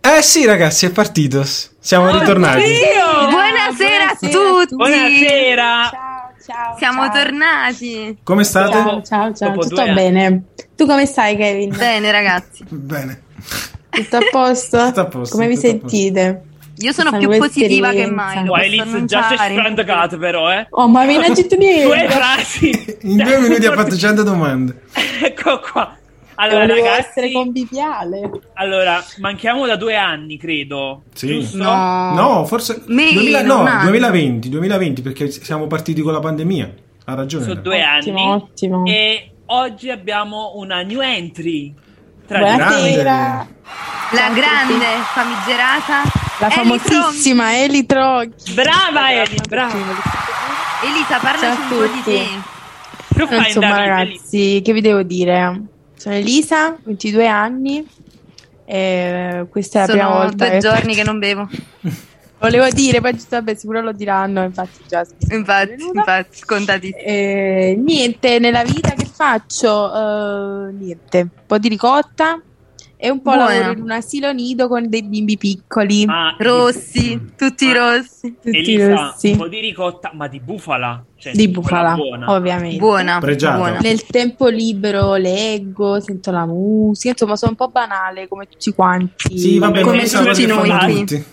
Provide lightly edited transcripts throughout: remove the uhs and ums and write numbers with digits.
Eh sì, ragazzi, è partito. Siamo ritornati. Buonasera a tutti. Buonasera. Ciao. Siamo tornati. Come state? Ciao. Tutto bene. Tu come stai, Kevin? Bene, ragazzi. Bene. Tutto a posto? Tutto a posto. Come vi sentite? Io sono più positiva che mai. Elisa già c'è sfrangato però, eh? Oh, ma vieni a gittare. Due frasi. In 2 minuti ha fatto 100 domande. Ecco qua. Allora, ragazzi, essere conviviale. Allora, manchiamo da 2 anni, credo. Sì. Giusto? No, forse 2020, perché siamo partiti con la pandemia. Ha ragione. Sono 2 anni. Ottimo. E oggi abbiamo una new entry. La grande famigerata, la famosissima Eli Trocchi. Brava Eli, brava. Elisa, parlaci un po' di te. Insomma, ragazzi, che vi devo dire? Sono Elisa, 22 anni, e questa è la prima volta. Sono 2 giorni che non bevo. Volevo dire, poi vabbè, sicuro lo diranno, infatti scontati. Niente, nella vita che faccio? Niente, un po' di ricotta e un po' lavoro in un asilo nido con dei bimbi piccoli. Rossi, tutti rossi. Elisa, rossi. Un po' di ricotta, ma di bufala. Buona. Ovviamente buona. Nel tempo libero leggo, sento la musica, insomma sono un po' banale come tutti quanti, come tutti noi qui.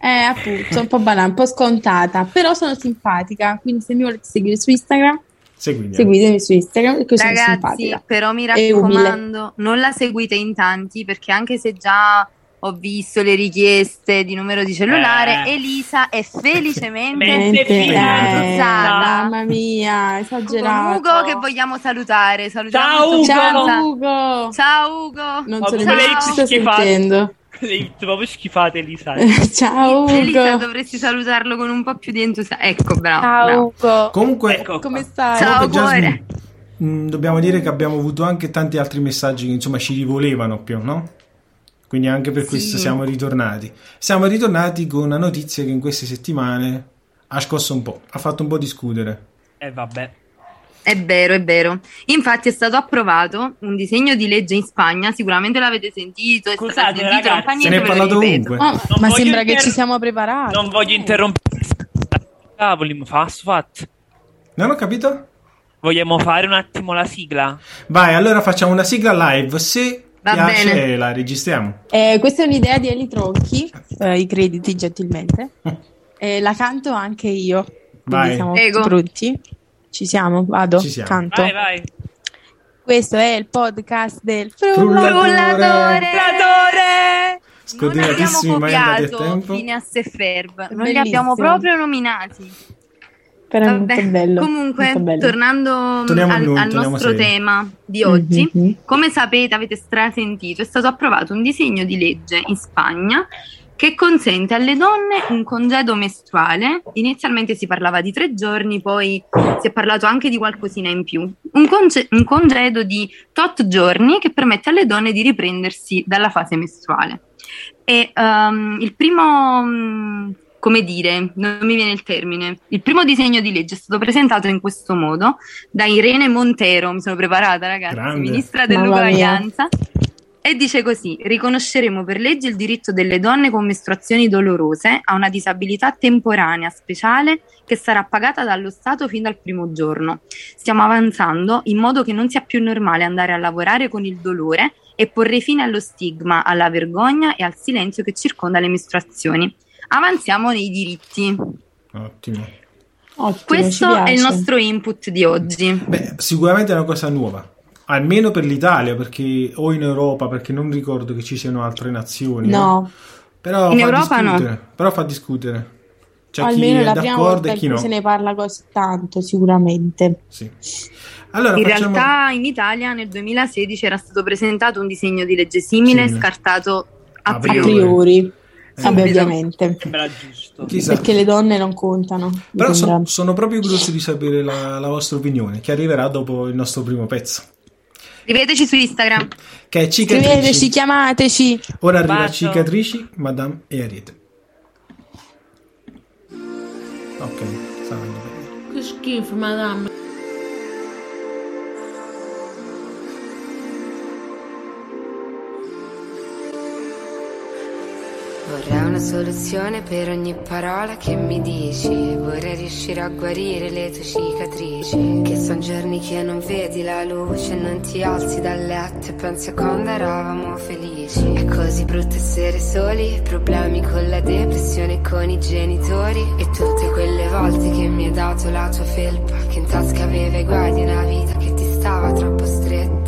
Appunto, sono un po' banale, un po' scontata, però sono simpatica, quindi se mi volete seguire su Instagram seguitemi su Instagram, perché ragazzi sono simpatica. Però mi raccomando, non la seguite in tanti, perché anche se già ho visto le richieste di numero di cellulare, Elisa è felicemente fidanzata. Mamma mia, esagerato. Con Ugo, che vogliamo salutare. Ciao Ugo. Non so neanche ci sto sentendo. Proprio schifate, Elisa. Ciao Ugo. Elisa, dovresti salutarlo con un po' più di entusiasmo. Ecco, bravo. Ciao Ugo. Comunque, ecco, come stai? Ciao, cuore. Dobbiamo dire che abbiamo avuto anche tanti altri messaggi che insomma ci rivolevano più, no? Quindi anche per questo siamo ritornati. Siamo ritornati con una notizia che in queste settimane ha scosso un po', ha fatto un po' discutere. Vabbè. È vero. Infatti è stato approvato un disegno di legge in Spagna, sicuramente l'avete sentito. Se ne è parlato ovunque. Ma sembra che ci siamo preparati. Non voglio interrompere. Non ho capito? Vogliamo fare un attimo la sigla? Vai, allora facciamo una sigla live, se... Va bene, la registriamo. Questa è un'idea di Eli Trocchi, i crediti gentilmente. La canto anche io. Vai. Siamo pronti? Ci siamo, vado. Ci siamo. Canto. Vai. Questo è il podcast del Frullatore. Non abbiamo copiato Phineas e Ferb. Non li abbiamo proprio nominati. Però molto bello. Comunque, molto bello. Torniamo al nostro tema di oggi, come sapete, avete strasentito, è stato approvato un disegno di legge in Spagna che consente alle donne un congedo mestruale. Inizialmente si parlava di 3 giorni, poi si è parlato anche di qualcosina in più. Un congedo di 8 giorni che permette alle donne di riprendersi dalla fase mestruale. E il primo... Il primo disegno di legge è stato presentato in questo modo da Irene Montero, mi sono preparata ragazzi, grande, ministra dell'uguaglianza, e dice così: riconosceremo per legge il diritto delle donne con mestruazioni dolorose a una disabilità temporanea speciale che sarà pagata dallo Stato fin dal primo giorno. Stiamo avanzando in modo che non sia più normale andare a lavorare con il dolore e porre fine allo stigma, alla vergogna e al silenzio che circonda le mestruazioni. Avanziamo nei diritti. Ottimo, questo è il nostro input di oggi. Beh, sicuramente è una cosa nuova, almeno per l'Italia, perché o in Europa, perché non ricordo che ci siano altre nazioni. No. Però in Europa no. Però fa discutere. C'è almeno chi è d'accordo e chi no. Se ne parla così tanto, sicuramente. Sì. Allora, realtà in Italia nel 2016 era stato presentato un disegno di legge simile, scartato a priori. Ovviamente. Sembra giusto. Chissà. Perché le donne non contano. Però sono proprio curioso di sapere la vostra opinione, che arriverà dopo il nostro primo pezzo. Scriveteci su Instagram. Che è Cicatrici. Scriveteci, chiamateci. Ora arriva Cicatrici, Madame e Ariete. Ok, sta andando bene. Che schifo, Madame. Vorrei una soluzione per ogni parola che mi dici. Vorrei riuscire a guarire le tue cicatrici. Che son giorni che non vedi la luce, non ti alzi dal letto e pensi a quando eravamo felici. È così brutto essere soli, problemi con la depressione e con i genitori. E tutte quelle volte che mi hai dato la tua felpa, che in tasca aveva i guai di una vita che ti stava troppo stretta.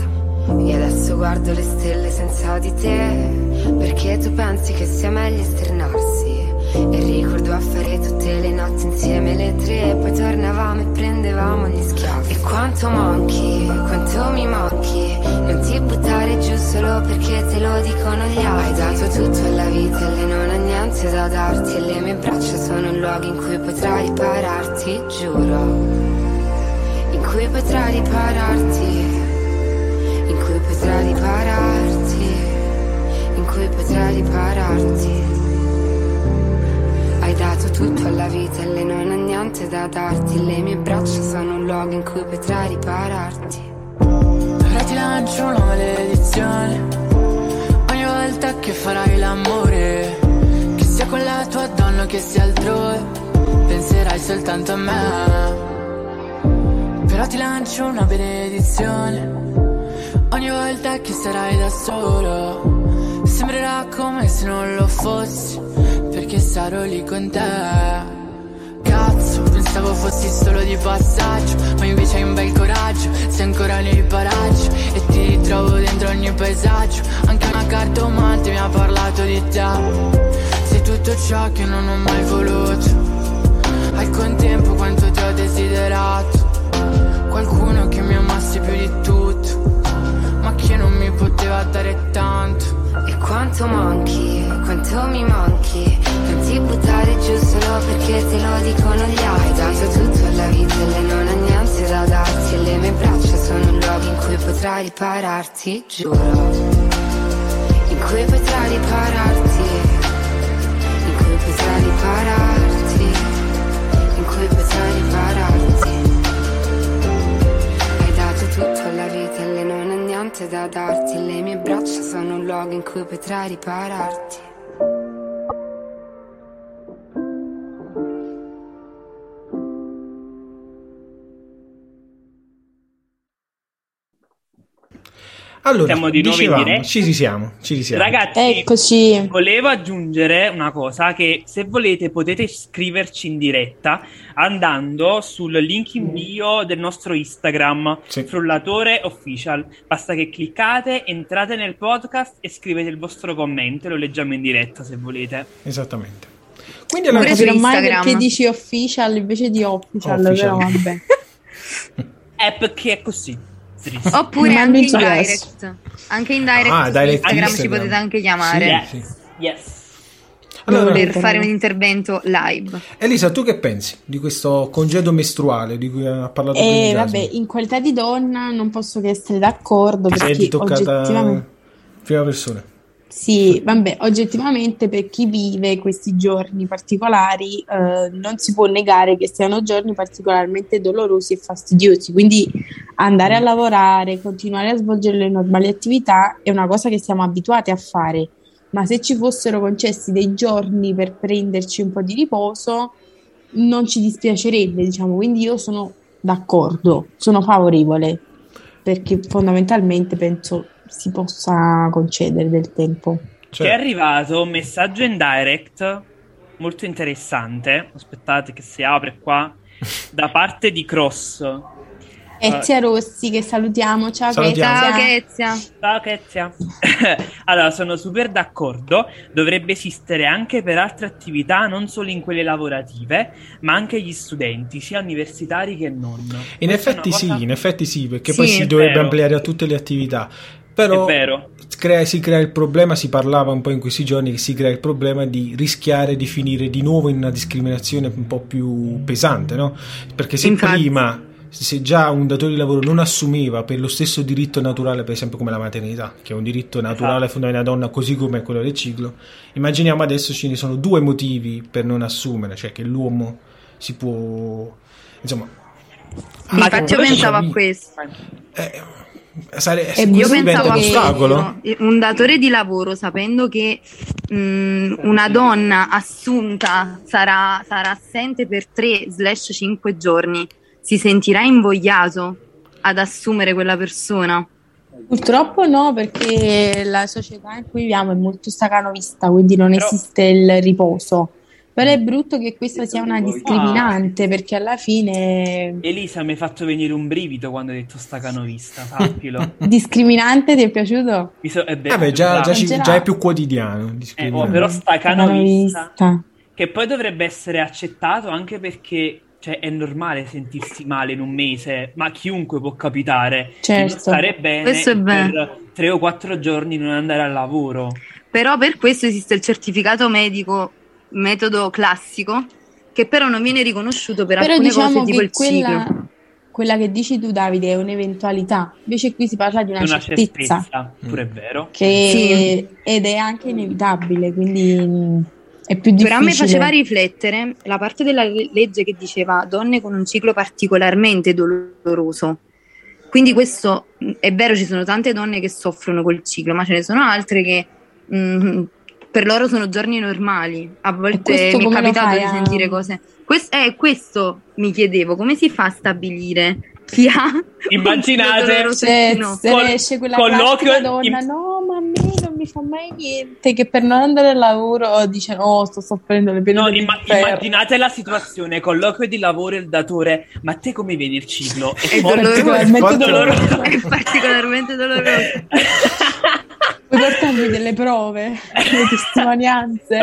E adesso guardo le stelle senza di te, perché tu pensi che sia meglio esternarsi. E ricordo a fare tutte le notti insieme le tre, poi tornavamo e prendevamo gli schiaffi. E quanto manchi, quanto mi manchi. Non ti buttare giù solo perché te lo dicono gli altri. Hai dato tutto alla vita e lei non ha niente da darti. E le mie braccia sono un luogo in cui potrai ripararti, giuro. In cui potrai ripararti, in cui potrai ripararti, in cui potrai ripararti. Hai dato tutto alla vita e lei non ha niente da darti. Le mie braccia sono un luogo in cui potrai ripararti. Ora ti lancio una maledizione ogni volta che farai l'amore, che sia con la tua donna che sia altrove, penserai soltanto a me. Però ti lancio una benedizione ogni volta che sarai da solo, sembrerà come se non lo fossi, perché sarò lì con te. Cazzo, pensavo fossi solo di passaggio, ma invece hai un bel coraggio, sei ancora nei paraggi. E ti ritrovo dentro ogni paesaggio, anche una cartomante mi ha parlato di te. Sei tutto ciò che non ho mai voluto, al contempo quanto ti ho desiderato. Qualcuno che mi amassi più di tutto, ma che non mi poteva dare tanto. E quanto manchi, quanto mi manchi. Non ti buttare giù solo perché te lo dicono gli altri. Hai dato tutto alla vita e lei non ha niente da darti. E le mie braccia sono un luogo in cui potrai ripararti, giuro. In cui potrai ripararti, in cui potrai ripararti, in cui potrai ripararti. Hai dato tutto alla vita e lei non ha niente da darti, le mie braccia sono un luogo in cui potrai ripararti. Allora, siamo di nuovo in diretta. Ci siamo. Ragazzi, eccoci. Volevo aggiungere una cosa, che se volete potete scriverci in diretta andando sul link in bio del nostro Instagram, Frullatore Official. Basta che cliccate, entrate nel podcast e scrivete il vostro commento e lo leggiamo in diretta se volete. Esattamente. Quindi non capirò mai perché dici official invece di official. Però vabbè. È perché è così. Triste. Oppure anche in direct Instagram ci potete anche chiamare. Yes. Allora, per fare un intervento live. Elisa, tu che pensi di questo congedo mestruale di cui ha parlato? Vabbè, in qualità di donna non posso che essere d'accordo, perché oggettivamente prima persona. Sì, vabbè, oggettivamente per chi vive questi giorni particolari non si può negare che siano giorni particolarmente dolorosi e fastidiosi, quindi andare a lavorare, continuare a svolgere le normali attività è una cosa che siamo abituati a fare, ma se ci fossero concessi dei giorni per prenderci un po' di riposo non ci dispiacerebbe, diciamo, quindi io sono d'accordo, sono favorevole, perché fondamentalmente penso si possa concedere del tempo. Cioè. È arrivato un messaggio in direct molto interessante, aspettate che si apre qua, da parte di Cross. Ezia Rossi, che salutiamo. Ciao Ezia. Ciao Ezia. Allora, sono super d'accordo, dovrebbe esistere anche per altre attività, non solo in quelle lavorative, ma anche gli studenti, sia universitari che non. In effetti cosa... sì, in effetti sì, perché sì, poi si dovrebbe ampliare a tutte le attività. Però si crea il problema, si parlava un po' in questi giorni che si crea il problema di rischiare di finire di nuovo in una discriminazione un po' più pesante, no? Perché se prima... se già un datore di lavoro non assumeva per lo stesso diritto naturale, per esempio come la maternità, che è un diritto naturale fondamentale della donna, così come quello del ciclo, immaginiamo adesso ce ne sono due motivi per non assumere, cioè che l'uomo si può, insomma, infatti io pensavo a questo, io pensavo a ostacolo. Un datore di lavoro, sapendo che una donna assunta sarà assente per 3-5 giorni, si sentirà invogliato ad assumere quella persona? Purtroppo no, perché la società in cui viviamo è molto stacanovista, quindi non esiste il riposo. Però è brutto che questa sia una discriminante, perché alla fine... Elisa, mi hai fatto venire un brivido quando hai detto stacanovista, sappilo. Discriminante, ti è piaciuto? Già è più quotidiano. Però stacanovista, che poi dovrebbe essere accettato anche perché... cioè è normale sentirsi male in un mese, ma chiunque può capitare, certo, di non stare bene per 3 o 4 giorni, non andare al lavoro. Però per questo esiste il certificato medico, metodo classico, che però non viene riconosciuto per alcune cose, tipo il ciclo. Quella che dici tu, Davide, è un'eventualità, invece qui si parla di una certezza, pure è vero, che ed è anche inevitabile, quindi... è più difficile. Però a me faceva riflettere la parte della legge che diceva donne con un ciclo particolarmente doloroso, quindi questo è vero, ci sono tante donne che soffrono col ciclo, ma ce ne sono altre che per loro sono giorni normali. A volte mi è capitato di sentire cose, questo mi chiedevo, come si fa a stabilire chi ha, immaginate, esce quella classica donna ma a me non mi fa mai niente, che per non andare al lavoro dice sto soffrendo le periodi immaginate la situazione, colloquio di lavoro, il datore: ma a te come viene il ciclo? È particolarmente doloroso, è particolarmente doloroso. Puoi portarmi delle prove, delle testimonianze?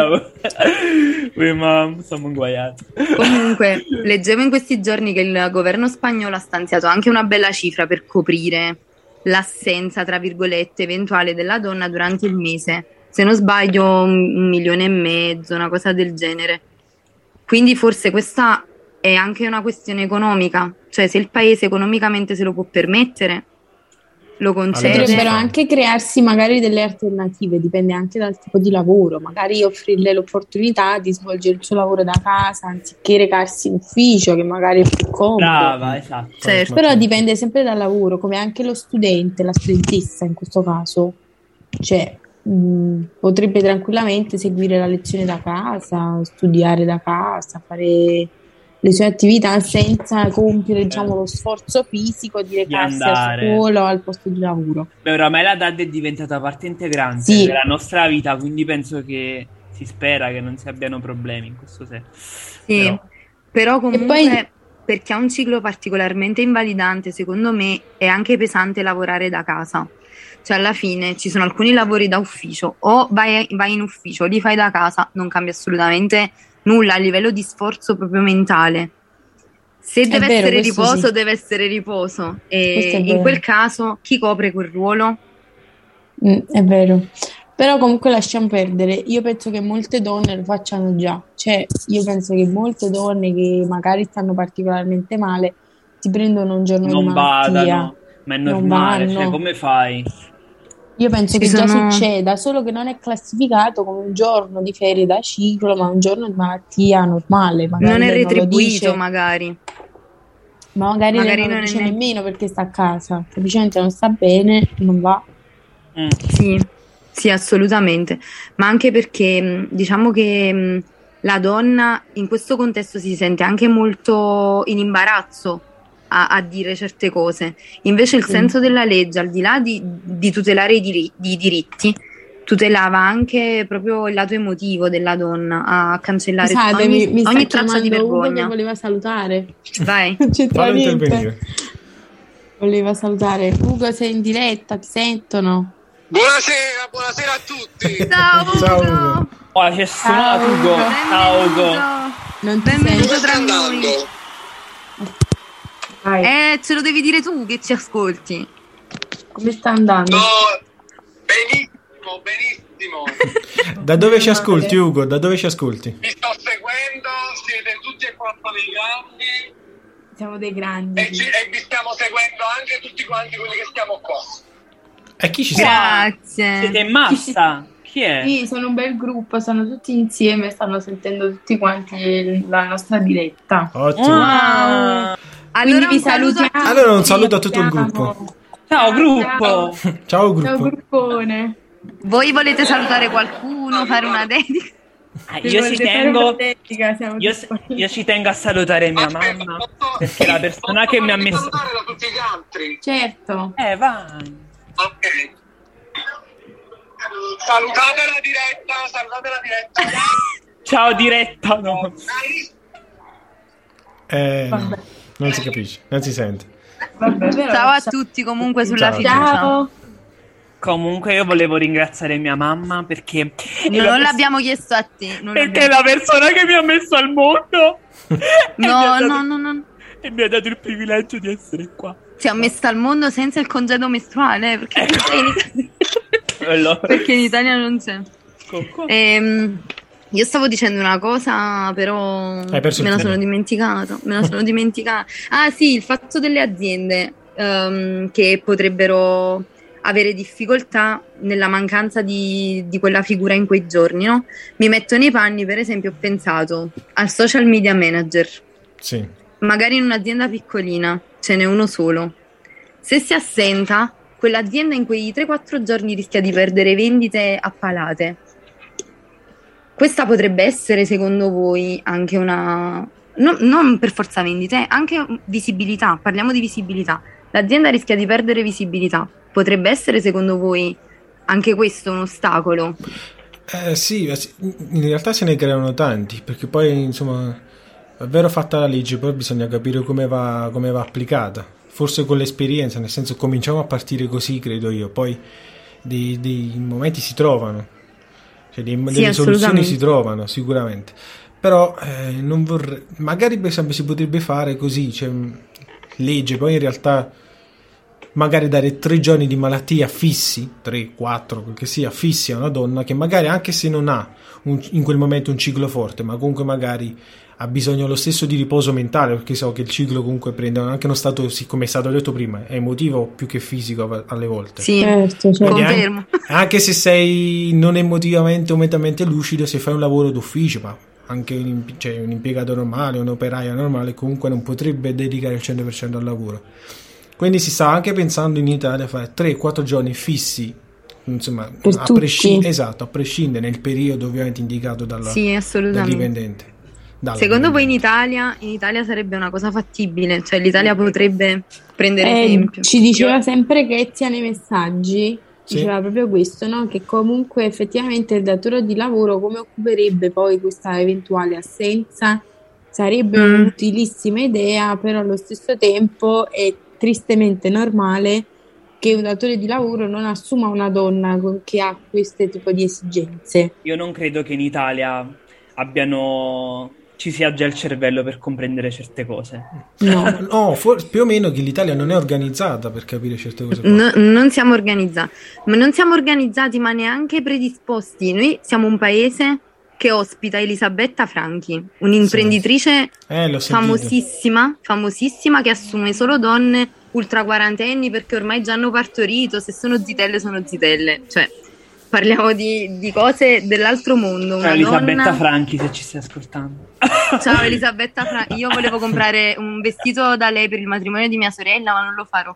Ma siamo inguaiati. Comunque, leggevo in questi giorni che il governo spagnolo ha stanziato anche una bella cifra per coprire l'assenza, tra virgolette, eventuale della donna durante il mese. Se non sbaglio, 1,5 milioni, una cosa del genere. Quindi forse questa è anche una questione economica, cioè se il paese economicamente se lo può permettere, lo concede. Potrebbero anche crearsi magari delle alternative, dipende anche dal tipo di lavoro, magari offrirle l'opportunità di svolgere il suo lavoro da casa anziché recarsi in ufficio, che magari è più comodo. Brava, esatto. Certo. Però dipende sempre dal lavoro, come anche lo studente, la studentessa in questo caso, cioè potrebbe tranquillamente seguire la lezione da casa, studiare da casa, fare le sue attività senza compiere lo sforzo fisico di recarsi a scuola o al posto di lavoro. Beh, oramai la DAD è diventata parte integrante della nostra vita, quindi penso che si spera che non si abbiano problemi in questo senso. Sì, però comunque poi, perché ha un ciclo particolarmente invalidante, secondo me è anche pesante lavorare da casa. Cioè alla fine ci sono alcuni lavori da ufficio, o vai in ufficio, li fai da casa, non cambia assolutamente nulla a livello di sforzo proprio mentale. Se deve essere riposo, deve essere riposo, e in quel caso chi copre quel ruolo? È vero, però comunque lasciamo perdere. Io penso che molte donne lo facciano già, cioè io penso che molte donne che magari stanno particolarmente male si prendono un giorno di malattia, badano, ma è normale, cioè come fai? Io penso che già succeda, solo che non è classificato come un giorno di ferie da ciclo, ma un giorno di malattia normale. Magari non è retribuito, non magari. Ma magari non lo dice nemmeno perché sta a casa, semplicemente non sta bene, non va. Sì, assolutamente. Ma anche perché diciamo che la donna in questo contesto si sente anche molto in imbarazzo, a dire certe cose. Invece il senso della legge, al di là di tutelare i diritti, tutelava anche proprio il lato emotivo della donna, a cancellare ogni traccia di vergogna. Voleva salutare. Vai. Non c'entra niente. Voleva salutare. Ugo, sei in diretta, ti sentono. Buonasera, buonasera a tutti. Ciao Ugo. Ciao. Oh, che suonato Ugo. Ciao Ugo. Non ti sento tra noi. Ce lo devi dire tu che ci ascolti. Come sta andando? No, benissimo, benissimo. Da dove ci ascolti, Ugo? Da dove ci ascolti? Vi sto seguendo, siete tutti e quattro dei grandi. Siamo dei grandi. E vi stiamo seguendo anche tutti quanti quelli che stiamo qua. E chi ci Grazie. Sta? Siete in massa? Chi è? Sì, sono un bel gruppo, sono tutti insieme, stanno sentendo tutti quanti la nostra diretta. Ottimo. Wow. Allora vi salutiamo. Allora un saluto a tutto il gruppo. Ciao gruppo. Ciao gruppo. Ciao gruppone. Voi volete salutare qualcuno, fare una dedica? Io ci tengo a salutare mia mamma, perché è la persona che mi ha messo. Salutare da tutti gli altri. Certo. Vai. Ok. Salutate la diretta, salutate la diretta. Ciao diretta, no. Non si capisce, non si sente. Vabbè, ciao a tutti comunque sulla fiducia. Ciao. Comunque io volevo ringraziare mia mamma perché non l'abbiamo chiesto a te, perché è la persona che mi ha messo al mondo. No. E mi ha dato il privilegio di essere qua. Ti ha messa al mondo senza il congedo mestruale, perché perché in Italia non c'è. Io stavo dicendo una cosa, però me la sono dimenticata. Ah sì, il fatto delle aziende che potrebbero avere difficoltà nella mancanza di quella figura in quei giorni, no? Mi metto nei panni, per esempio, ho pensato al social media manager. Sì. Magari in un'azienda piccolina ce n'è uno solo. Se si assenta, quell'azienda in quei 3-4 giorni rischia di perdere vendite a palate. Questa potrebbe essere, secondo voi, anche una... No, non per forza vendite, anche visibilità. Parliamo di visibilità. L'azienda rischia di perdere visibilità. Potrebbe essere, secondo voi, anche questo un ostacolo? Sì, in realtà se ne creano tanti, perché poi, insomma, è vero fatta la legge, poi bisogna capire come va applicata. Forse con l'esperienza, nel senso cominciamo a partire così, credo io. Poi dei momenti si trovano. Cioè, delle soluzioni si trovano sicuramente, però non vorrei, magari per esempio si potrebbe fare così, cioè, legge, poi in realtà magari dare 3 giorni di malattia fissi, 3-4 quel che sia, fissi a una donna che magari anche se non ha in quel momento un ciclo forte, ma comunque magari ha bisogno lo stesso di riposo mentale, perché so che il ciclo comunque prende anche uno stato, come è stato detto prima, è emotivo più che fisico alle volte. Sì, certo. Confermo. Anche se sei non emotivamente o mentalmente lucido, se fai un lavoro d'ufficio, ma anche un impiegato normale, un operaio normale, comunque non potrebbe dedicare il 100% al lavoro. Quindi si sta anche pensando in Italia a fare 3-4 giorni fissi, insomma, a prescindere nel periodo ovviamente indicato dal dipendente. Secondo voi in Italia sarebbe una cosa fattibile? Cioè l'Italia potrebbe prendere esempio? Ci diceva sempre che Ezia nei messaggi diceva proprio questo, no? Che comunque effettivamente il datore di lavoro come occuperebbe poi questa eventuale assenza sarebbe un'utilissima idea, però allo stesso tempo è tristemente normale che un datore di lavoro non assuma una donna che ha questo tipo di esigenze. Io non credo che in Italia ci sia già il cervello per comprendere certe cose. No, più o meno che l'Italia non è organizzata per capire certe cose. No, non siamo organizzati, ma non siamo organizzati, ma neanche predisposti. Noi siamo un paese che ospita Elisabetta Franchi, un'imprenditrice famosissima che assume solo donne ultra quarantenni perché ormai già hanno partorito, se sono zitelle sono zitelle, cioè parliamo di cose dell'altro mondo. Ciao Elisabetta Franchi, se ci stai ascoltando. Ciao Elisabetta Franchi, io volevo comprare un vestito da lei per il matrimonio di mia sorella, ma non lo farò.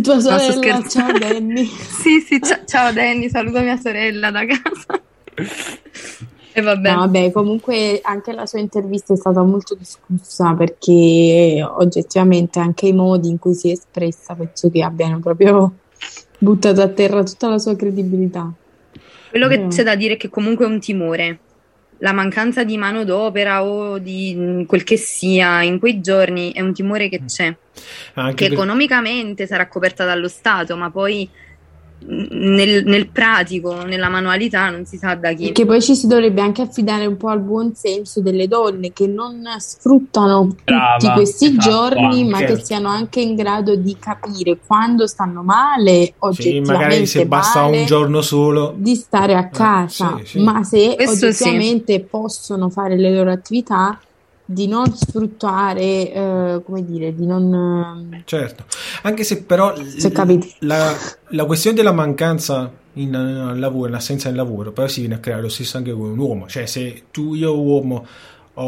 Tua sorella, ciao Danny. Sì, ciao Danny, saluto mia sorella da casa. vabbè. No, vabbè, comunque anche la sua intervista è stata molto discussa, perché oggettivamente anche i modi in cui si è espressa penso che abbiano proprio buttato a terra tutta la sua credibilità. Quello che c'è da dire è che comunque è un timore. La mancanza di manodopera o di quel che sia in quei giorni è un timore che c'è, anche che economicamente sarà coperta dallo Stato, ma poi nel pratico, nella manualità, non si sa da chi. Che poi ci si dovrebbe anche affidare un po' al buon senso delle donne che non sfruttano tutti questi giorni, ma che siano anche in grado di capire quando stanno male, oggettivamente magari se basta un giorno solo di stare a casa, ma se questo oggettivamente possono fare le loro attività, di non sfruttare, come dire, di non... Certo, anche se però se la questione della mancanza in lavoro, in assenza del lavoro, però si viene a creare lo stesso anche con un uomo, cioè se io uomo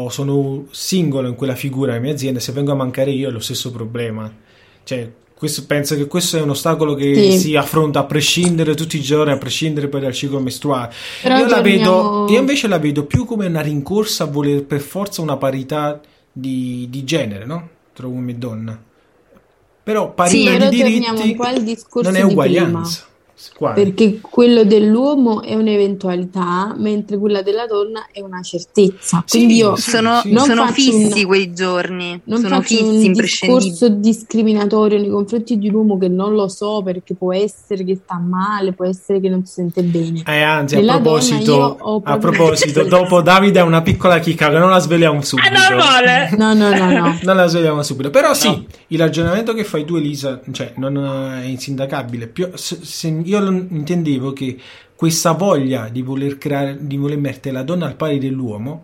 sono singolo in quella figura della mia azienda, se vengo a mancare io è lo stesso problema, cioè penso che questo è un ostacolo che si affronta a prescindere tutti i giorni, a prescindere poi dal ciclo mestruale. Però io invece la vedo più come una rincorsa a voler per forza una parità di genere, no? Tra uomo e donna. Però parità di diritti non è uguaglianza. Perché quello dell'uomo è un'eventualità, mentre quella della donna è una certezza. Quindi sono fissi quei giorni, non sono fissi, un discorso discriminatorio nei confronti di un uomo che non lo so, perché può essere che sta male, può essere che non si sente bene. Anzi, a proposito dopo Davide ha una piccola chicca che non la sveliamo subito. No. Non la sveliamo subito. Però il ragionamento che fai tu, Elisa, cioè non è insindacabile. Io intendevo che questa voglia di voler creare, di voler mettere la donna al pari dell'uomo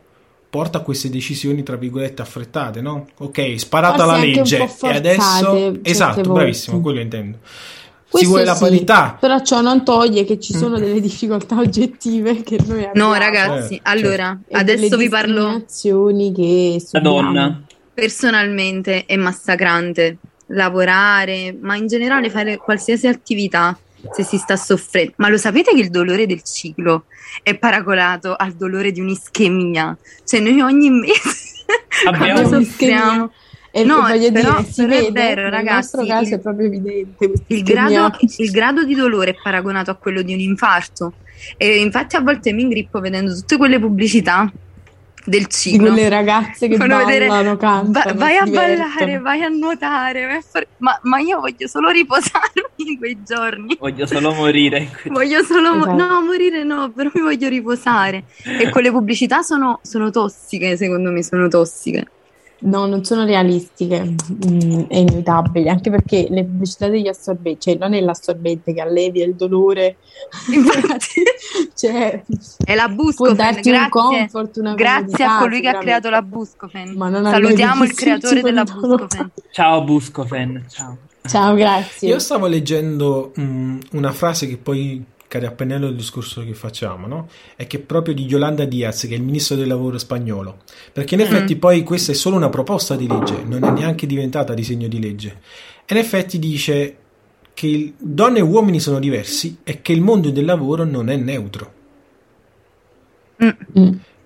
porta a queste decisioni tra virgolette affrettate, no? Ok, sparata forse la legge e adesso esatto, volte. Bravissimo, quello intendo. Questo si vuole la parità, però ciò non toglie che ci sono delle difficoltà oggettive che noi abbiamo. No, ragazzi, allora adesso vi parlo che la donna personalmente è massacrante, lavorare, ma in generale fare qualsiasi attività se si sta soffrendo. Ma lo sapete che il dolore del ciclo è paragonato al dolore di un'ischemia? Cioè noi ogni mese abbiamo soffriamo. No, però è vero, ragazzi, nel nostro caso è proprio evidente. Il grado di dolore è paragonato a quello di un infarto. E infatti a volte mi ingrippo vedendo tutte quelle pubblicità del ciclo, quelle ragazze che ballano, cantano, vai a ballare, vai a nuotare, vai a fare... ma io voglio solo riposarmi in quei giorni, voglio solo morire, però mi voglio riposare. E quelle pubblicità sono tossiche, secondo me sono tossiche. No, non sono realistiche, è inevitabile, anche perché le pubblicità degli assorbenti, cioè non è l'assorbente che allevia il dolore, infatti, cioè, è la Buscofen, può darti un comfort, una grazie a colui che ha creato la Buscofen. Ma non salutiamo il creatore della Buscofen. Ciao Buscofen, ciao, grazie. Io stavo leggendo una frase che poi cade a pennello del discorso che facciamo, no? È che proprio di Yolanda Diaz, che è il ministro del lavoro spagnolo, perché in effetti poi questa è solo una proposta di legge, non è neanche diventata disegno di legge, e in effetti dice che donne e uomini sono diversi e che il mondo del lavoro non è neutro. È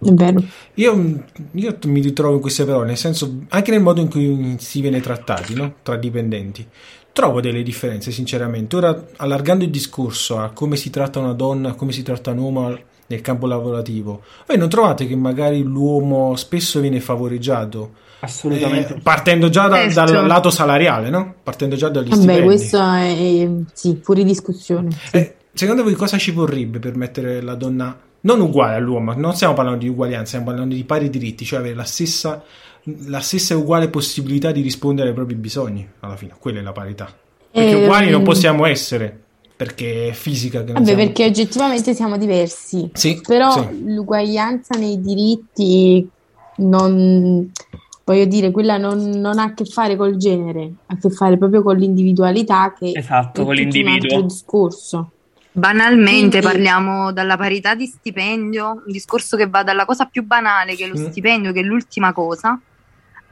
vero. Io mi ritrovo in queste parole, nel senso anche nel modo in cui si viene trattati, no? Tra dipendenti trovo delle differenze, sinceramente. Ora, allargando il discorso a come si tratta una donna, a come si tratta un uomo nel campo lavorativo, voi non trovate che magari l'uomo spesso viene favoreggiato? Assolutamente. Partendo già dal lato salariale, no? Partendo già dagli stipendi. Beh, questo è fuori discussione. Sì. Secondo voi cosa ci vorrebbe per mettere la donna non uguale all'uomo? Non stiamo parlando di uguaglianza, stiamo parlando di pari diritti, cioè avere la stessa uguale possibilità di rispondere ai propri bisogni. Alla fine quella è la parità, perché uguali non possiamo essere, perché è fisica che non siamo. Perché oggettivamente siamo diversi, l'uguaglianza nei diritti non, voglio dire, quella non ha a che fare col genere, ha a che fare proprio con l'individualità, che è con l'individuo. Un altro discorso. Banalmente parliamo dalla parità di stipendio, un discorso che va dalla cosa più banale, che è lo stipendio, che è l'ultima cosa,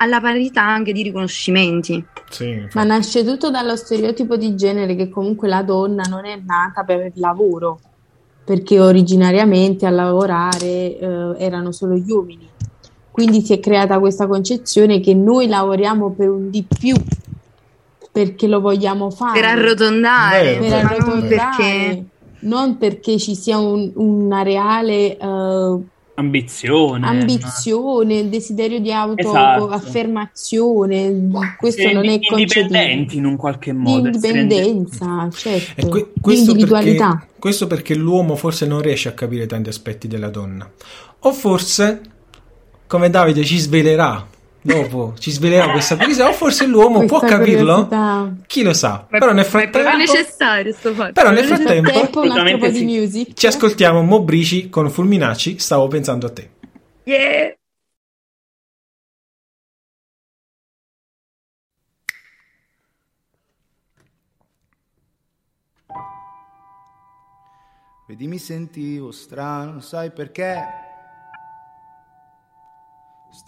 alla parità anche di riconoscimenti. Sì, ma nasce tutto dallo stereotipo di genere, che comunque la donna non è nata per il lavoro, perché originariamente a lavorare erano solo gli uomini. Quindi si è creata questa concezione che noi lavoriamo per un di più, perché lo vogliamo fare. Per arrotondare. Non perché ci sia una reale ambizione, no? Desiderio di autoaffermazione, questo non è concepito. Indipendenti in un qualche modo. Di indipendenza, certo. Questo individualità. Perché l'uomo forse non riesce a capire tanti aspetti della donna. O forse, come Davide ci svelerà questa cosa, o forse l'uomo può capirlo, chi lo sa, però nel frattempo è necessario sto fatto. Però nel frattempo un altro po' di music. Ci ascoltiamo Mobrici con Fulminacci, stavo pensando a te. Yeah. Vedi, mi sentivo strano, sai perché?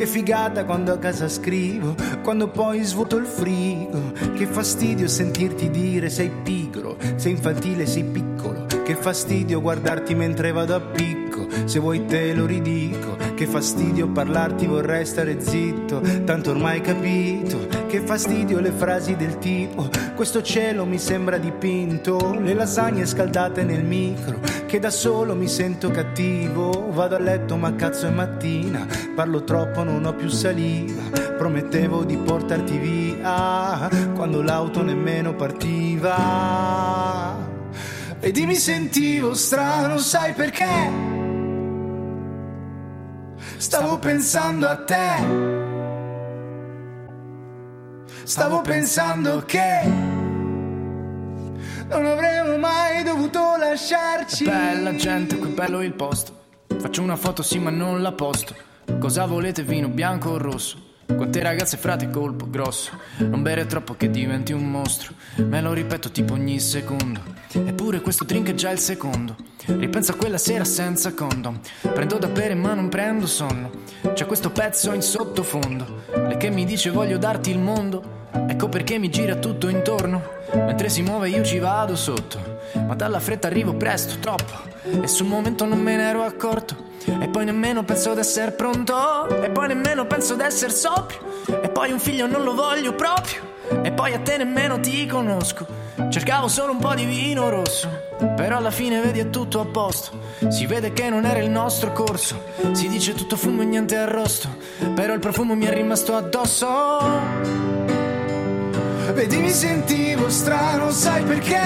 Che figata quando a casa scrivo, quando poi svuoto il frigo. Che fastidio sentirti dire sei pigro, sei infantile, sei piccolo. Che fastidio guardarti mentre vado a picco, se vuoi te lo ridico. Che fastidio parlarti, vorrei stare zitto, tanto ormai capito. Che fastidio le frasi del tipo, questo cielo mi sembra dipinto. Le lasagne scaldate nel micro, che da solo mi sento cattivo. Vado a letto ma cazzo è mattina, parlo troppo non ho più saliva. Promettevo di portarti via quando l'auto nemmeno partiva. Ed mi sentivo strano, sai perché? Stavo pensando a te, stavo pensando che non avremmo mai dovuto lasciarci. È bella gente, qui bello il posto. Faccio una foto sì ma non la posto. Cosa volete, vino bianco o rosso? Quante ragazze frate, colpo grosso. Non bere troppo che diventi un mostro. Me lo ripeto tipo ogni secondo. Eppure questo drink è già il secondo. Ripenso a quella sera senza condom. Prendo da bere ma non prendo sonno. C'è questo pezzo in sottofondo, lei che mi dice voglio darti il mondo. Ecco perché mi gira tutto intorno. Mentre si muove io ci vado sotto, ma dalla fretta arrivo presto, troppo. E sul momento non me ne ero accorto. E poi nemmeno penso d'essere pronto. E poi nemmeno penso d'essere sobrio. E poi un figlio non lo voglio proprio. E poi a te nemmeno ti conosco. Cercavo solo un po' di vino rosso. Però alla fine vedi è tutto a posto. Si vede che non era il nostro corso. Si dice tutto fumo e niente arrosto. Però il profumo mi è rimasto addosso. Vedi, mi sentivo strano, sai perché?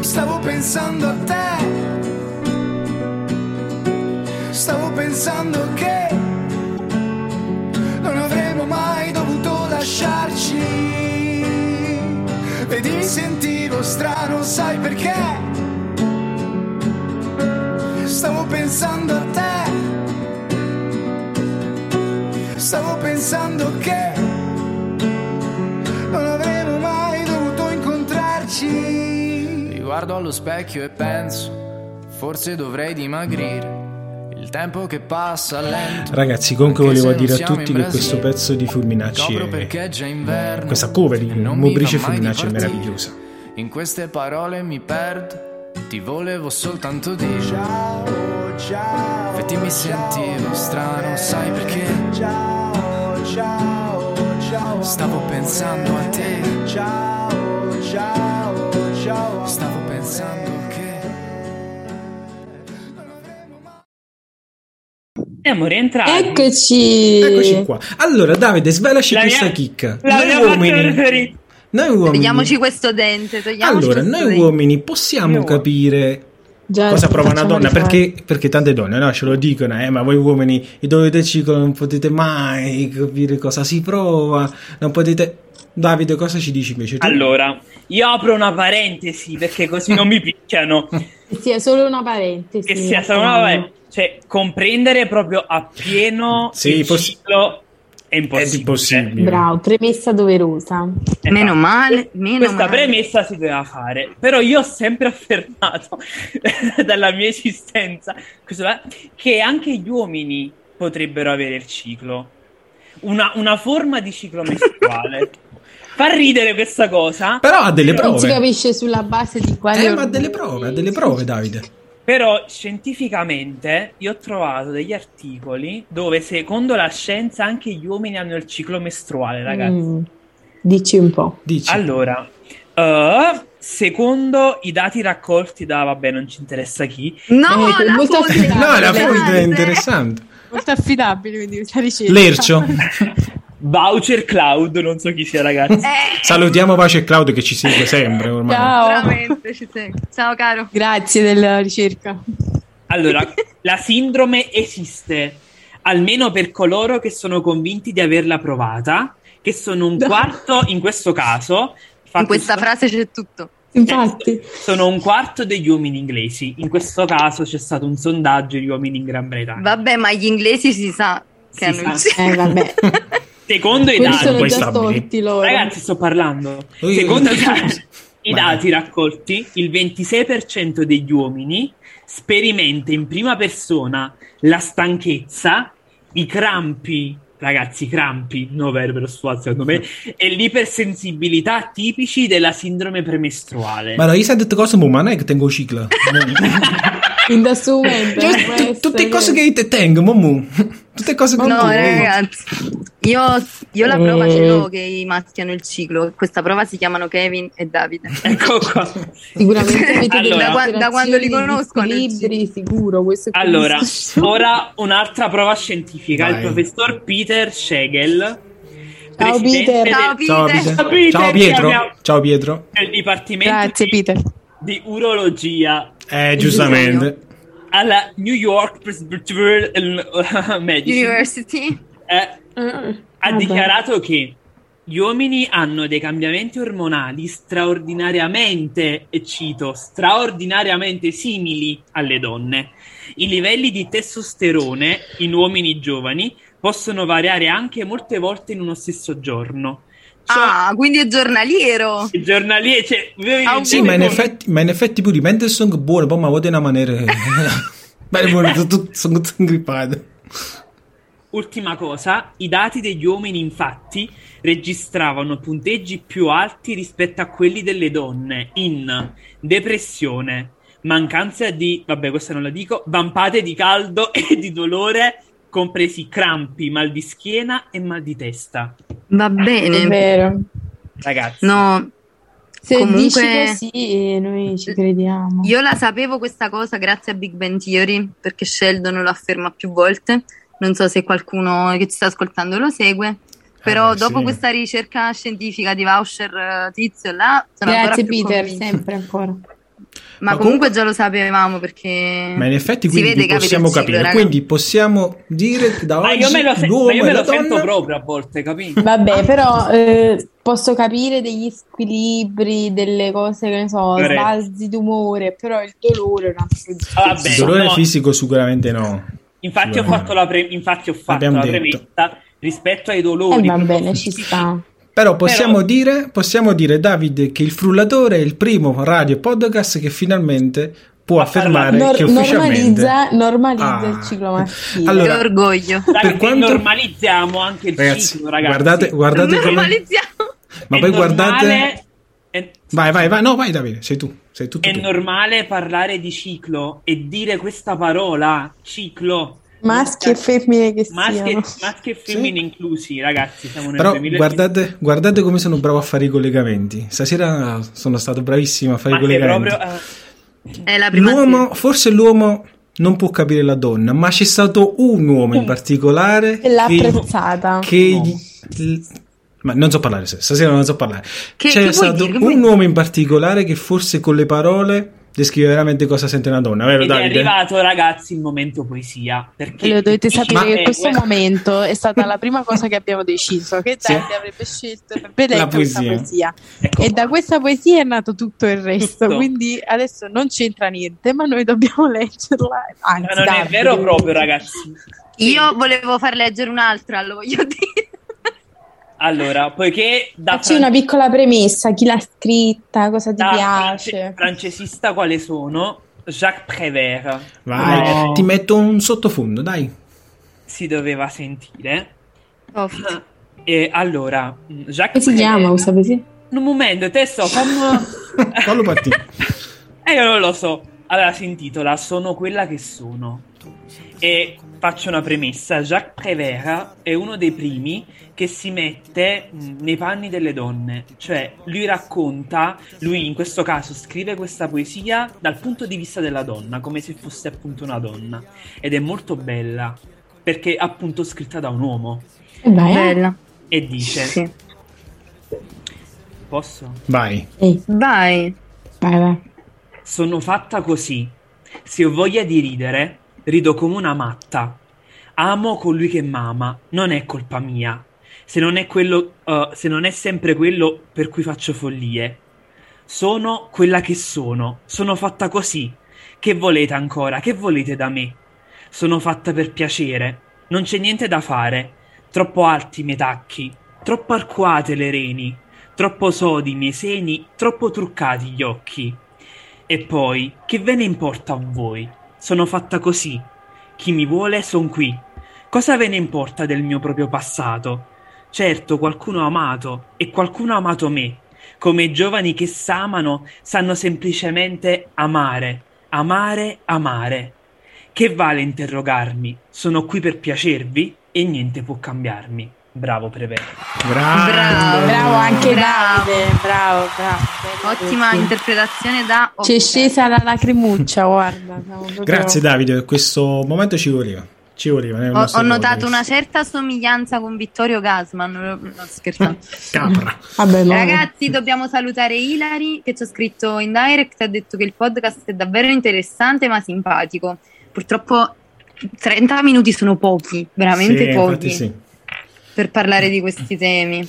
Stavo pensando a te, stavo pensando che non avremmo mai dovuto lasciarci. Vedi, mi sentivo strano, sai perché? Stavo pensando a te, stavo pensando che non avremmo mai dovuto incontrarci. Mi guardo allo specchio e penso, forse dovrei dimagrire. Il tempo che passa lento. Ragazzi, comunque volevo dire a tutti che questo pezzo di Fulminacci è questa cover di Mobrici e Fulminacci è meravigliosa. In queste parole mi perdo, ti volevo soltanto dire ciao, ciao. E ti mi sentivo strano, sai perché? Ciao, ciao. Stavo pensando a te. Ciao, ciao, ciao. Stavo pensando che siamo rientrati. Eccoci qua. Allora Davide, svelaci questa chicca. Noi uomini, togliamoci questo dente. Allora, noi uomini possiamo capire Già, cosa prova una donna? Perché tante donne, no, ce lo dicono, ma voi uomini, i dolori del ciclo, non potete mai capire cosa si prova, non potete. Davide, cosa ci dici invece tu? Allora, io apro una parentesi perché così non mi picchiano. Sì, è solo una parentesi. Che sia solo una parentesi. Cioè, comprendere proprio appieno il ciclo è impossibile. È impossibile. Bravo, premessa doverosa. Meno male. Questa premessa si doveva fare. Però io ho sempre affermato dalla mia esistenza che anche gli uomini potrebbero avere il ciclo. Una forma di ciclo mestruale. Fa ridere questa cosa. Però ha delle prove. Non si capisce sulla base di quale. Ma ha delle prove, Davide. Però scientificamente io ho trovato degli articoli dove secondo la scienza anche gli uomini hanno il ciclo mestruale, ragazzi. Dici un po'. Allora, secondo i dati raccolti da, vabbè, non ci interessa chi. La fonte è interessante. Molto affidabile, quindi questa ricerca. Lercio. Voucher Cloud, non so chi sia, ragazzi. Salutiamo Voucher Cloud che ci segue sempre ormai. Ciao. Ci segue. Ciao caro. Grazie della ricerca. Allora, la sindrome esiste, almeno per coloro che sono convinti di averla provata, che sono un quarto in questo caso. In questa frase c'è tutto. Infatti sono un quarto degli uomini inglesi. In questo caso c'è stato un sondaggio di uomini in Gran Bretagna. Vabbè, ma gli inglesi si sa che si hanno sa. Vabbè. Secondo i dati, ragazzi, sto parlando. Secondo i dati raccolti, il 26% degli uomini sperimenta in prima persona la stanchezza, i crampi. Ragazzi, crampi, no verbo secondo me, e l'ipersensibilità tipici della sindrome premestruale. Ma Elisa ha detto cose, ma non è che tengo ciclo. In da subito. Tutte cose che te tengo, mamma. Tutte cose che no, ragazzi. Io la prova ce l'ho che i maschi hanno il ciclo. Questa prova si chiamano Kevin e Davide. Ecco qua. Sicuramente avete da quando li conosco libri, sicuro. Allora, ora un'altra prova scientifica. Vai. Il professor Peter Schegel. Ciao Peter. Ciao Pietro. Ciao Pietro. Del dipartimento. Grazie Peter. Di urologia. Giustamente. Alla New York Presbyterian University ha dichiarato che gli uomini hanno dei cambiamenti ormonali straordinariamente, e cito, straordinariamente simili alle donne. I livelli di testosterone in uomini giovani possono variare anche molte volte in uno stesso giorno. Cioè, quindi è giornaliero. È giornaliero, cioè, sì, ma in effetti pure mentre sono buono, poi mi vuole una maniera. Sono grippato. Ultima cosa, i dati degli uomini infatti registravano punteggi più alti rispetto a quelli delle donne in depressione, mancanza di, vabbè, questa non la dico, vampate di caldo e di dolore, compresi crampi, mal di schiena e mal di testa. Va bene, è vero. Ragazzi, no, se comunque dici così noi ci crediamo. Io la sapevo questa cosa grazie a Big Bang Theory, perché Sheldon lo afferma più volte. Non so se qualcuno che ci sta ascoltando lo segue, però dopo questa ricerca scientifica di Voucher Tizio là, sono grazie Peter, convinto. Sempre ancora. Ma comunque già lo sapevamo, perché ma in effetti quindi si vede che possiamo capire, raga. Quindi possiamo dire che da oggi io me lo sento proprio a volte, capito? Vabbè, però posso capire degli squilibri, delle cose che ne so, sbalzi d'umore, però il dolore è un altro. Il dolore fisico sicuramente no. Infatti ho fatto la premessa rispetto ai dolori. Va bene, ci sta. Però possiamo dire, Davide, che il Frullatore è il primo radio podcast che finalmente può affermare che ufficialmente normalizza il ciclo maschile. Allora, che orgoglio. Per quanto normalizziamo anche il ciclo, ragazzi. Guardate normalizziamo. Ma poi guardate. Vai. No, vai Davide, sei tu. È normale parlare di ciclo e dire questa parola, ciclo. Maschi e femmine che siano. Maschi e femmine inclusi, ragazzi. Siamo nel però 2020. Guardate come sono bravo a fare i collegamenti. Stasera sono stato bravissimo a fare i collegamenti. È la prima l'uomo non può capire la donna, ma c'è stato un uomo in particolare l'ha apprezzata. Ma non so parlare stasera. C'è stato un uomo in particolare che forse con le parole descrive veramente cosa sente una donna, vero Davide? Ed è arrivato, ragazzi, il momento poesia, perché lo dovete sapere che questo momento è stata la prima cosa che abbiamo deciso che Davide avrebbe scelto per la poesia. Ecco. E da questa poesia è nato tutto il resto, tutto. Quindi adesso non c'entra niente, ma noi dobbiamo leggerla. Anzi, ma non Davide, è vero proprio, ragazzi. Io volevo far leggere un'altra, lo voglio dire. Allora, poiché facci una piccola premessa, chi l'ha scritta, cosa ti piace? Francesista quale sono? Jacques Prévert. Vai, ti metto un sottofondo, dai. Si doveva sentire. E allora, Jacques Prévert. Si chiama questa poesia? Un momento, te so come fallo partire. Io non lo so. Allora, si intitola Sono quella che sono. E faccio una premessa: Jacques Prévert è uno dei primi che si mette nei panni delle donne, cioè lui in questo caso scrive questa poesia dal punto di vista della donna, come se fosse appunto una donna, ed è molto bella perché appunto scritta da un uomo. Bella. E dice sì. Posso? Vai. Sono fatta così, se ho voglia di ridere rido come una matta. Amo colui che m'ama, non è colpa mia. Se non è sempre quello per cui faccio follie. Sono quella che sono. Sono fatta così. Che volete ancora? Che volete da me? Sono fatta per piacere. Non c'è niente da fare. Troppo alti i miei tacchi. Troppo arcuate le reni. Troppo sodi i miei seni. Troppo truccati gli occhi. E poi, che ve ne importa a voi? Sono fatta così. Chi mi vuole son qui. Cosa ve ne importa del mio proprio passato? Certo, qualcuno ha amato e qualcuno ha amato me. Come i giovani che s'amano sanno semplicemente amare, amare, amare. Che vale interrogarmi? Sono qui per piacervi e niente può cambiarmi. Bravo Prévert. Bravo anche Davide. Bravo. Ottima interpretazione da C'è scesa la lacrimuccia, guarda. Proprio... Grazie Davide, questo momento ci voleva. Ho notato una certa somiglianza con Vittorio Gassman, non scherzando. Capra. Vabbè, no. Ragazzi, dobbiamo salutare Ilari che ci ha scritto in direct, ha detto che il podcast è davvero interessante ma simpatico. Purtroppo 30 minuti sono pochi, veramente sì, pochi. Sì. Per parlare di questi temi,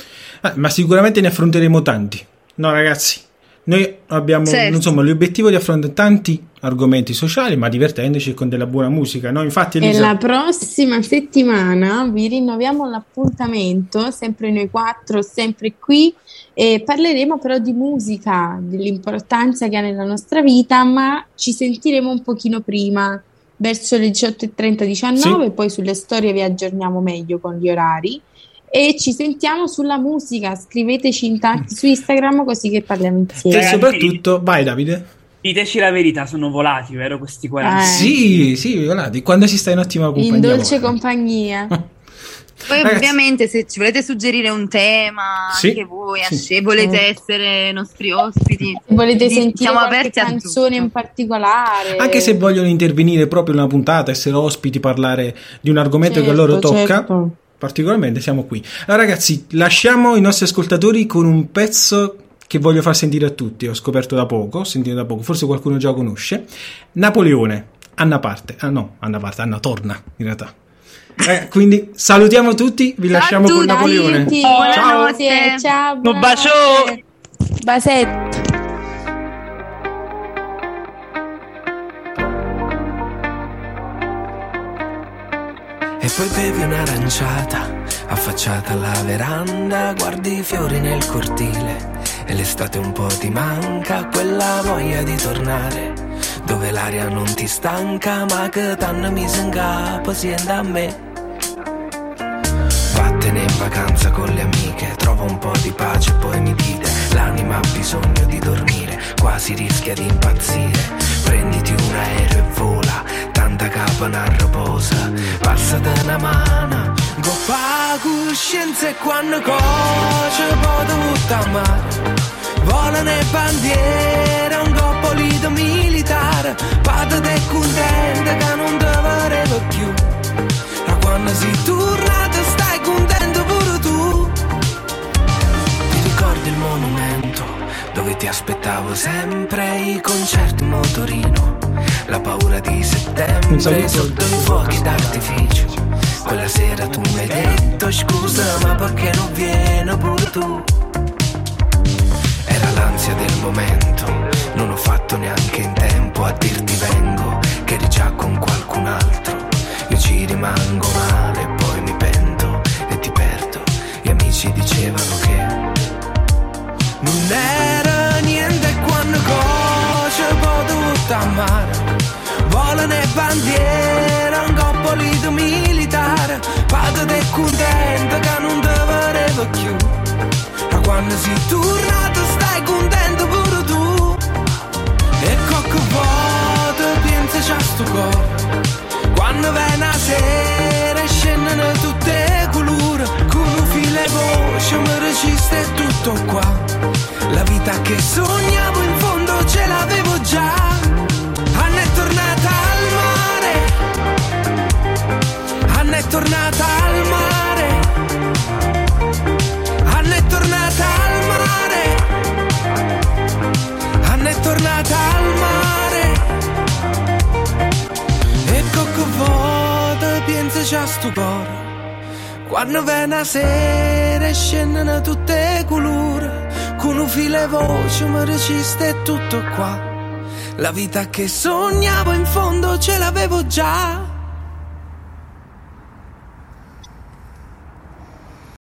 ma sicuramente ne affronteremo tanti, no ragazzi? Noi abbiamo insomma l'obiettivo di affrontare tanti argomenti sociali, ma divertendoci con della buona musica, no? Infatti Elisa... E la prossima settimana vi rinnoviamo l'appuntamento, sempre noi quattro, sempre qui, e parleremo però di musica, dell'importanza che ha nella nostra vita, ma ci sentiremo un pochino prima, verso le 18:30-19, sì. Poi sulle storie vi aggiorniamo meglio con gli orari. E ci sentiamo sulla musica, scriveteci intanto su Instagram così che parliamo insieme. E soprattutto, vai Davide. Diteci la verità, sono volati, vero questi 40? Sì, volati, quando si sta in ottima compagnia. In dolce compagnia. Poi ragazzi, ovviamente se ci volete suggerire un tema, anche voi, se volete essere nostri ospiti, se volete sentire qualche canzone in particolare, anche se vogliono intervenire proprio in una puntata, essere ospiti, parlare di un argomento che a loro tocca... Certo. Particolarmente siamo qui. Allora ragazzi, lasciamo i nostri ascoltatori con un pezzo che voglio far sentire a tutti, ho sentito da poco, forse qualcuno già conosce, Napoleone, Anna torna in realtà. Quindi salutiamo tutti, vi lasciamo con Napoleone. Ciao. Un bacione. Basetto. E poi bevi un'aranciata, affacciata alla veranda, guardi i fiori nel cortile e l'estate un po' ti manca, quella voglia di tornare, dove l'aria non ti stanca, ma che tanto mi sembra così da me. Vattene in vacanza con le amiche, trova un po' di pace e poi mi dite, l'anima ha bisogno di dormire, quasi rischia di impazzire, prenditi un aereo e vola, tanta capa una raposa, passate una mano, go fa coscienza e quando coce può dovuta mare, volano e bandiera, un coppo lido militare, vado te contenta che non te volevo più, ma quando sei tornato stai contento pure tu, ti ricordi il monumento, dove ti aspettavo sempre i concerti motorino, la paura di settembre sotto i fuochi d'artificio. Quella sera tu mi hai detto scusa, ma perché non vieni pure tu? Era l'ansia del momento, non ho fatto neanche in tempo a dirti vengo, che eri già con qualcun altro. Io ci rimango male, poi mi pento e ti perdo. Gli amici dicevano che non era niente quando coce ho dovuto amare. Volano e bandiera, un coppolito militare. Vado de contento che non te volevo più. Ma quando sei tornato stai contento pure tu. E cocco vuoto pensa già sto cuore. Quando viene la sera scendono tutte colore. Come file voce mi regista è tutto qua. La vita che sognavo in fondo ce l'avevo già. Anna è tornata al mare. Anna è tornata al mare. Anna è tornata al mare. Anna è tornata al mare. E cocco vuoto pensa già stupore. Quando viene la sera scendono tutte colore. Con un filo e voce mi regista è tutto qua. La vita che sognavo in fondo ce l'avevo già.